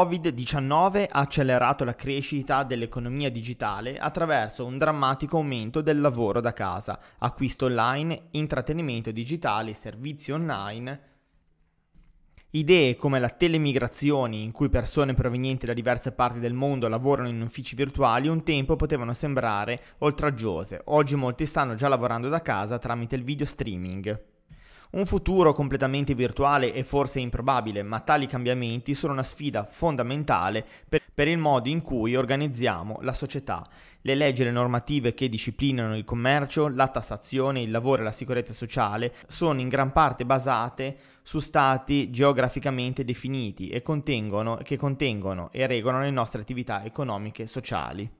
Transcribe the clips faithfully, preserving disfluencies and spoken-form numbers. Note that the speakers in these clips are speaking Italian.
Covid diciannove ha accelerato la crescita dell'economia digitale attraverso un drammatico aumento del lavoro da casa, acquisto online, intrattenimento digitale, servizi online. Idee come la telemigrazione, in cui persone provenienti da diverse parti del mondo lavorano in uffici virtuali, un tempo potevano sembrare oltraggiose. Oggi molti stanno già lavorando da casa tramite il video streaming. Un futuro completamente virtuale è forse improbabile, ma tali cambiamenti sono una sfida fondamentale per, per il modo in cui organizziamo la società. Le leggi e le normative che disciplinano il commercio, la tassazione, il lavoro e la sicurezza sociale sono in gran parte basate su stati geograficamente definiti e contengono, che contengono e regolano le nostre attività economiche e sociali.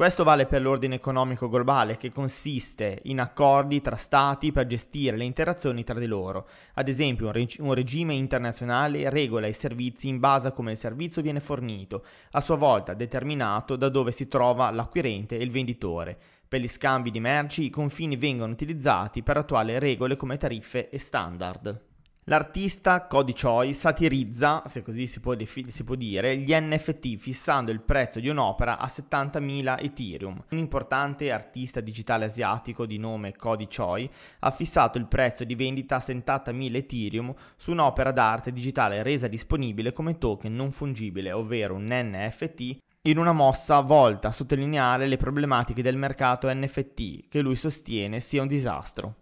Questo vale per l'ordine economico globale, che consiste in accordi tra stati per gestire le interazioni tra di loro. Ad esempio, un, reg- un regime internazionale regola i servizi in base a come il servizio viene fornito, a sua volta determinato da dove si trova l'acquirente e il venditore. Per gli scambi di merci, i confini vengono utilizzati per attuare regole come tariffe e standard. L'artista Cody Choi satirizza, se così si può, defi- si può dire, gli N F T fissando il prezzo di un'opera a settantamila Ethereum. Un importante artista digitale asiatico di nome Cody Choi ha fissato il prezzo di vendita a settantamila Ethereum su un'opera d'arte digitale resa disponibile come token non fungibile, ovvero un N F T, in una mossa volta a sottolineare le problematiche del mercato N F T, che lui sostiene sia un disastro.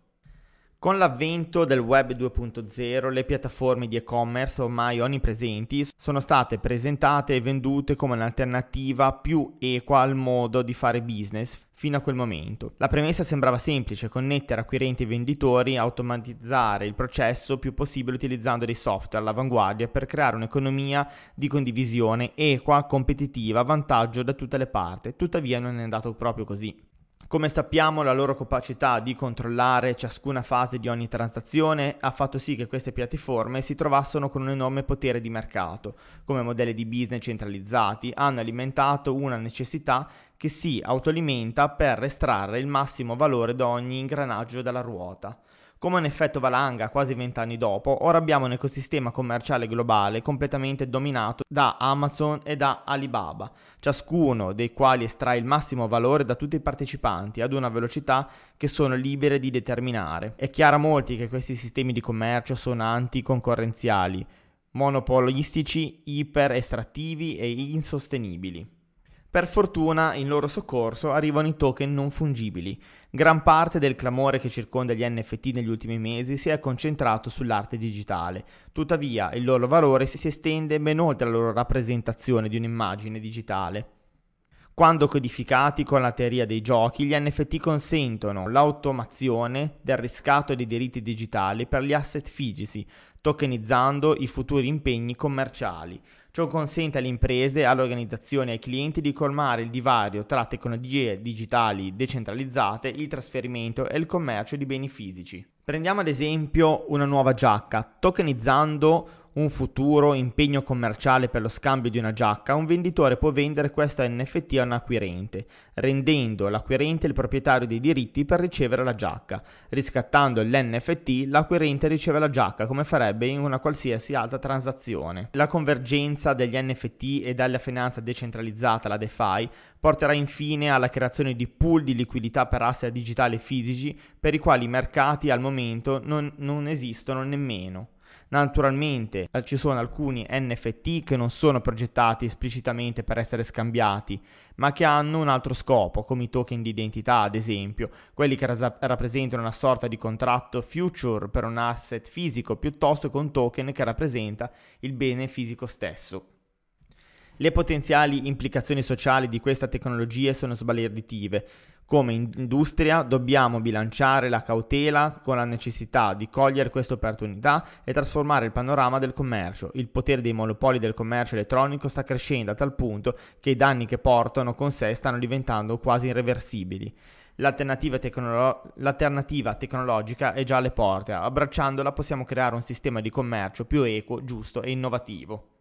Con l'avvento del Web due punto zero, le piattaforme di e-commerce ormai onnipresenti sono state presentate e vendute come un'alternativa più equa al modo di fare business fino a quel momento. La premessa sembrava semplice: connettere acquirenti e venditori, automatizzare il processo più possibile utilizzando dei software all'avanguardia per creare un'economia di condivisione equa, competitiva, a vantaggio da tutte le parti. Tuttavia non è andato proprio così. Come sappiamo, la loro capacità di controllare ciascuna fase di ogni transazione ha fatto sì che queste piattaforme si trovassero con un enorme potere di mercato. Come modelli di business centralizzati, hanno alimentato una necessità che si autoalimenta per estrarre il massimo valore da ogni ingranaggio della ruota. Come un effetto valanga, quasi vent'anni dopo, ora abbiamo un ecosistema commerciale globale completamente dominato da Amazon e da Alibaba, ciascuno dei quali estrae il massimo valore da tutti i partecipanti ad una velocità che sono libere di determinare. È chiaro a molti che questi sistemi di commercio sono anticoncorrenziali, monopolistici, iper-estrattivi e insostenibili. Per fortuna, in loro soccorso arrivano i token non fungibili. Gran parte del clamore che circonda gli N F T negli ultimi mesi si è concentrato sull'arte digitale. Tuttavia, il loro valore si estende ben oltre la loro rappresentazione di un'immagine digitale. Quando codificati con la teoria dei giochi, gli N F T consentono l'automazione del riscatto dei diritti digitali per gli asset fisici, tokenizzando i futuri impegni commerciali. Ciò consente alle imprese, alle organizzazioni e ai clienti di colmare il divario tra tecnologie digitali decentralizzate, il trasferimento e il commercio di beni fisici. Prendiamo ad esempio una nuova giacca. Tokenizzando un futuro impegno commerciale per lo scambio di una giacca, un venditore può vendere questo N F T a un acquirente, rendendo l'acquirente il proprietario dei diritti per ricevere la giacca. Riscattando l'N F T, l'acquirente riceve la giacca come farebbe in una qualsiasi altra transazione. La convergenza degli N F T e dalla finanza decentralizzata, la DeFi, porterà infine alla creazione di pool di liquidità per asset digitali e fisici per i quali i mercati al momento non, non esistono nemmeno. Naturalmente ci sono alcuni N F T che non sono progettati esplicitamente per essere scambiati, ma che hanno un altro scopo, come i token di identità ad esempio, quelli che rasa- rappresentano una sorta di contratto future per un asset fisico piuttosto che un token che rappresenta il bene fisico stesso. Le potenziali implicazioni sociali di questa tecnologia sono sbalorditive. Come industria dobbiamo bilanciare la cautela con la necessità di cogliere questa opportunità e trasformare il panorama del commercio. Il potere dei monopoli del commercio elettronico sta crescendo a tal punto che i danni che portano con sé stanno diventando quasi irreversibili. L'alternativa, tecnolo- l'alternativa tecnologica è già alle porte. Abbracciandola possiamo creare un sistema di commercio più equo, giusto e innovativo.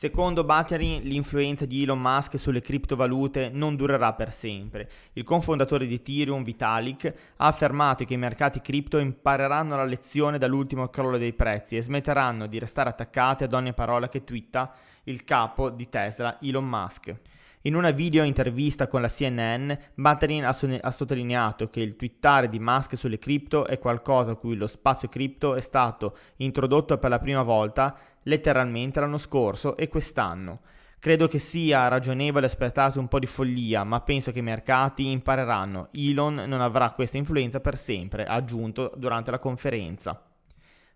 Secondo Batalin, l'influenza di Elon Musk sulle criptovalute non durerà per sempre. Il cofondatore di Ethereum, Vitalik, ha affermato che i mercati cripto impareranno la lezione dall'ultimo crollo dei prezzi e smetteranno di restare attaccati ad ogni parola che twitta il capo di Tesla, Elon Musk. In una video intervista con la C N N, Batalin ha, son- ha sottolineato che il twittare di Musk sulle cripto è qualcosa a cui lo spazio cripto è stato introdotto per la prima volta letteralmente l'anno scorso e quest'anno. Credo che sia ragionevole aspettarsi un po' di follia, ma penso che i mercati impareranno. Elon non avrà questa influenza per sempre, ha aggiunto durante la conferenza.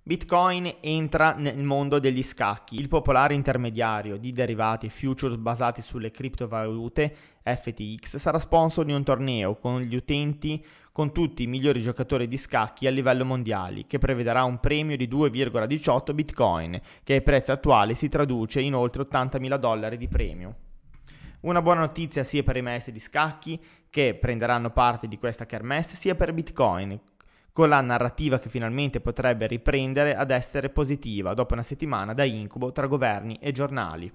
Bitcoin entra nel mondo degli scacchi. Il popolare intermediario di derivati e futures basati sulle criptovalute F T X sarà sponsor di un torneo con gli utenti con tutti i migliori giocatori di scacchi a livello mondiale, che prevederà un premio di due virgola diciotto Bitcoin, che ai prezzi attuali si traduce in oltre ottantamila dollari di premio. Una buona notizia sia per i maestri di scacchi che prenderanno parte di questa kermesse, sia per Bitcoin, con la narrativa che finalmente potrebbe riprendere ad essere positiva dopo una settimana da incubo tra governi e giornali.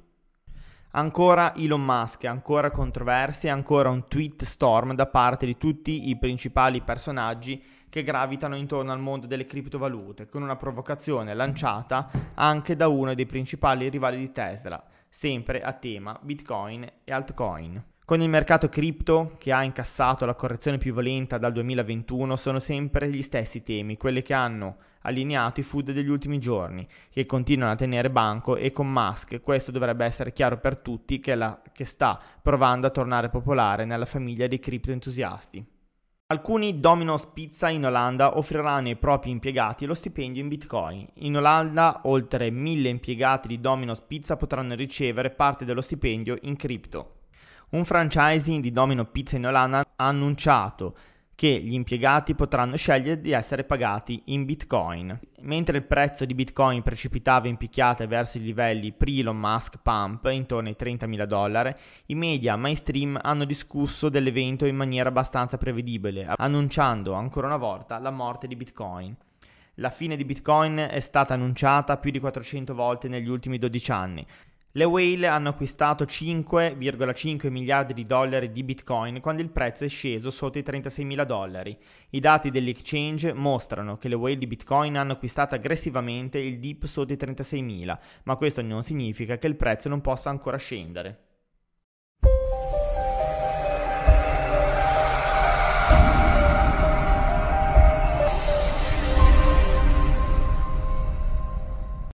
Ancora Elon Musk, ancora controversie, ancora un tweet storm da parte di tutti i principali personaggi che gravitano intorno al mondo delle criptovalute, con una provocazione lanciata anche da uno dei principali rivali di Tesla, sempre a tema Bitcoin e altcoin. Con il mercato cripto, che ha incassato la correzione più violenta dal duemilaventuno, sono sempre gli stessi temi, quelli che hanno allineato i F U D degli ultimi giorni, che continuano a tenere banco, e con Musk questo dovrebbe essere chiaro per tutti che, la, che sta provando a tornare popolare nella famiglia dei criptoentusiasti. Alcuni Domino's Pizza in Olanda offriranno ai propri impiegati lo stipendio in Bitcoin. In Olanda oltre mille impiegati di Domino's Pizza potranno ricevere parte dello stipendio in cripto. Un franchising di Domino's Pizza in Olanda ha annunciato che gli impiegati potranno scegliere di essere pagati in Bitcoin. Mentre il prezzo di Bitcoin precipitava in picchiata verso i livelli pre-Elon Musk Pump, intorno ai trentamila dollari, i media mainstream hanno discusso dell'evento in maniera abbastanza prevedibile, annunciando ancora una volta la morte di Bitcoin. La fine di Bitcoin è stata annunciata più di quattrocento volte negli ultimi dodici anni. Le whale hanno acquistato cinque virgola cinque miliardi di dollari di Bitcoin quando il prezzo è sceso sotto i trentaseimila dollari. I dati dell'exchange mostrano che le whale di Bitcoin hanno acquistato aggressivamente il dip sotto i trentaseimila, ma questo non significa che il prezzo non possa ancora scendere.